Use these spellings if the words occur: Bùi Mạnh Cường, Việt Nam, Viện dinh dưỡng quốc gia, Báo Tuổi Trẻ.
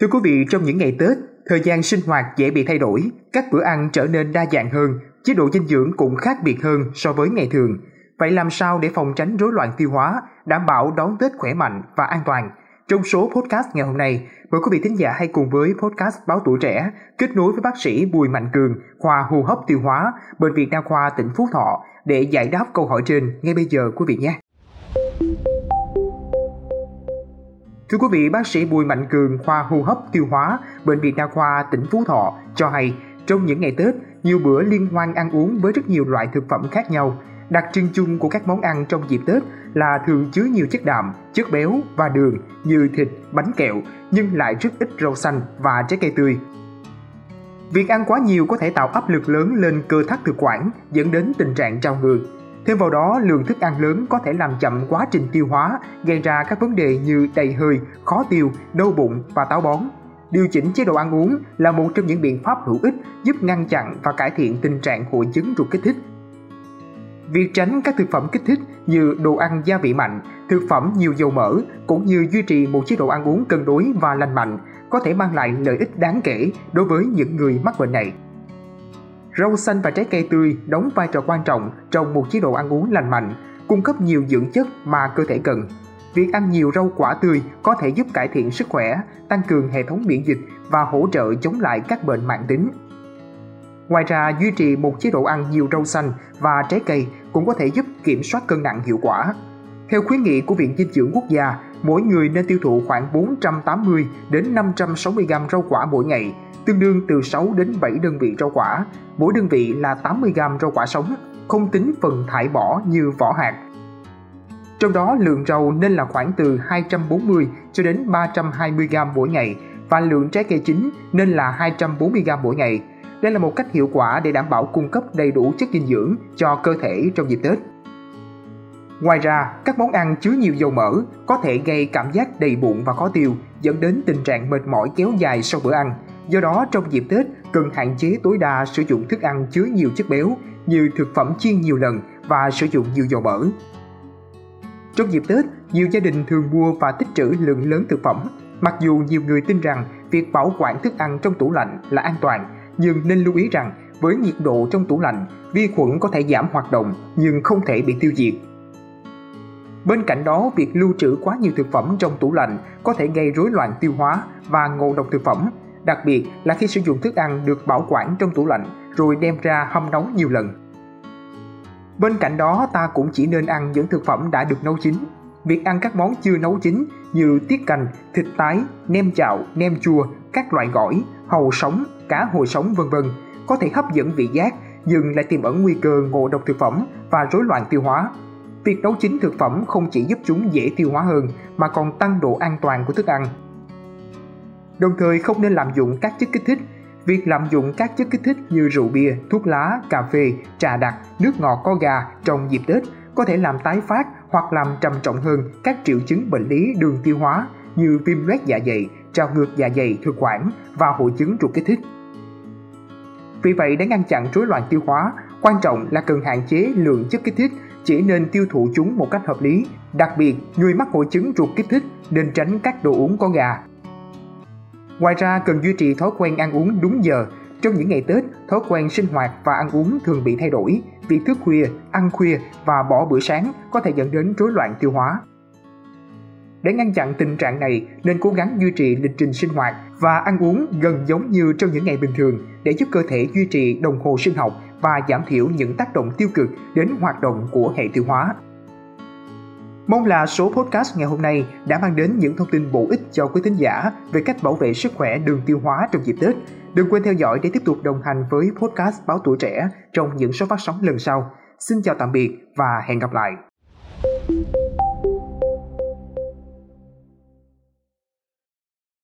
Thưa quý vị, trong những ngày Tết, thời gian sinh hoạt dễ bị thay đổi, các bữa ăn trở nên đa dạng hơn, chế độ dinh dưỡng cũng khác biệt hơn so với ngày thường. Vậy làm sao để phòng tránh rối loạn tiêu hóa, đảm bảo đón Tết khỏe mạnh và an toàn? Trong số podcast ngày hôm nay, mời quý vị thính giả hãy cùng với podcast Báo Tuổi Trẻ kết nối với bác sĩ Bùi Mạnh Cường, khoa hô hấp tiêu hóa, Bệnh viện Đa khoa tỉnh Phú Thọ để giải đáp câu hỏi trên ngay bây giờ quý vị nhé. Thưa quý vị, bác sĩ Bùi Mạnh Cường, khoa hô hấp tiêu hóa, Bệnh viện Đa khoa tỉnh Phú Thọ cho hay, trong những ngày Tết, nhiều bữa liên hoan ăn uống với rất nhiều loại thực phẩm khác nhau. Đặc trưng chung của các món ăn trong dịp Tết là thường chứa nhiều chất đạm, chất béo và đường như thịt, bánh kẹo, nhưng lại rất ít rau xanh và trái cây tươi. Việc ăn quá nhiều có thể tạo áp lực lớn lên cơ thắt thực quản, dẫn đến tình trạng trào ngược. Thêm vào đó, lượng thức ăn lớn có thể làm chậm quá trình tiêu hóa, gây ra các vấn đề như đầy hơi, khó tiêu, đau bụng và táo bón. Điều chỉnh chế độ ăn uống là một trong những biện pháp hữu ích giúp ngăn chặn và kải thiện tình trạng hội chứng ruột kích thích. Việc tránh các thực phẩm kích thích như đồ ăn gia vị mạnh, thực phẩm nhiều dầu mỡ cũng như duy trì một chế độ ăn uống cân đối và lành mạnh có thể mang lại lợi ích đáng kể đối với những người mắc bệnh này. Rau xanh và trái cây tươi đóng vai trò quan trọng trong một chế độ ăn uống lành mạnh, cung cấp nhiều dưỡng chất mà cơ thể cần. Việc ăn nhiều rau quả tươi có thể giúp cải thiện sức khỏe, tăng cường hệ thống miễn dịch và hỗ trợ chống lại các bệnh mãn tính. Ngoài ra, duy trì một chế độ ăn nhiều rau xanh và trái cây cũng có thể giúp kiểm soát cân nặng hiệu quả. Theo khuyến nghị của Viện Dinh dưỡng Quốc gia, mỗi người nên tiêu thụ khoảng 480 đến 560 gram rau quả mỗi ngày, tương đương từ 6 đến 7 đơn vị rau quả, mỗi đơn vị là 80 gram rau quả sống, không tính phần thải bỏ như vỏ hạt. Trong đó, lượng rau nên là khoảng từ 240 cho đến 320 gram mỗi ngày và lượng trái cây chín nên là 240 gram mỗi ngày. Đây là một cách hiệu quả để đảm bảo cung cấp đầy đủ chất dinh dưỡng cho cơ thể trong dịp Tết. Ngoài ra, các món ăn chứa nhiều dầu mỡ có thể gây cảm giác đầy bụng và khó tiêu, dẫn đến tình trạng mệt mỏi kéo dài sau bữa ăn. Do đó, trong dịp Tết, cần hạn chế tối đa sử dụng thức ăn chứa nhiều chất béo như thực phẩm chiên nhiều lần và sử dụng nhiều dầu mỡ. Trong dịp Tết, nhiều gia đình thường mua và tích trữ lượng lớn thực phẩm. Mặc dù nhiều người tin rằng việc bảo quản thức ăn trong tủ lạnh là an toàn, nhưng nên lưu ý rằng với nhiệt độ trong tủ lạnh, vi khuẩn có thể giảm hoạt động nhưng không thể bị tiêu diệt. Bên cạnh đó, việc lưu trữ quá nhiều thực phẩm trong tủ lạnh có thể gây rối loạn tiêu hóa và ngộ độc thực phẩm, đặc biệt là khi sử dụng thức ăn được bảo quản trong tủ lạnh rồi đem ra hâm nóng nhiều lần. Bên cạnh đó, ta cũng chỉ nên ăn những thực phẩm đã được nấu chín. Việc ăn các món chưa nấu chín như tiết canh, thịt tái, nem chạo, nem chua, các loại gỏi, hàu sống, cá hồi sống v.v. có thể hấp dẫn vị giác nhưng lại tiềm ẩn nguy cơ ngộ độc thực phẩm và rối loạn tiêu hóa. Việc nấu chín thực phẩm không chỉ giúp chúng dễ tiêu hóa hơn mà còn tăng độ an toàn của thức ăn. Đồng thời không nên lạm dụng các chất kích thích. Việc lạm dụng các chất kích thích như rượu bia, thuốc lá, cà phê, trà đặc, nước ngọt có ga trong dịp Tết có thể làm tái phát hoặc làm trầm trọng hơn các triệu chứng bệnh lý đường tiêu hóa như viêm loét dạ dày, trào ngược dạ dày thực quản và hội chứng ruột kích thích. Vì vậy, để ngăn chặn rối loạn tiêu hóa, quan trọng là cần hạn chế lượng chất kích thích, chỉ nên tiêu thụ chúng một cách hợp lý. Đặc biệt, người mắc hội chứng ruột kích thích nên tránh các đồ uống có ga. Ngoài ra, cần duy trì thói quen ăn uống đúng giờ. Trong những ngày Tết, thói quen sinh hoạt và ăn uống thường bị thay đổi. Việc thức khuya, ăn khuya và bỏ bữa sáng có thể dẫn đến rối loạn tiêu hóa. Để ngăn chặn tình trạng này, nên cố gắng duy trì lịch trình sinh hoạt và ăn uống gần giống như trong những ngày bình thường để giúp cơ thể duy trì đồng hồ sinh học và giảm thiểu những tác động tiêu cực đến hoạt động của hệ tiêu hóa. Mong là số podcast ngày hôm nay đã mang đến những thông tin bổ ích cho quý thính giả về cách bảo vệ sức khỏe đường tiêu hóa trong dịp Tết. Đừng quên theo dõi để tiếp tục đồng hành với podcast Báo Tuổi Trẻ trong những số phát sóng lần sau. Xin chào tạm biệt và hẹn gặp lại!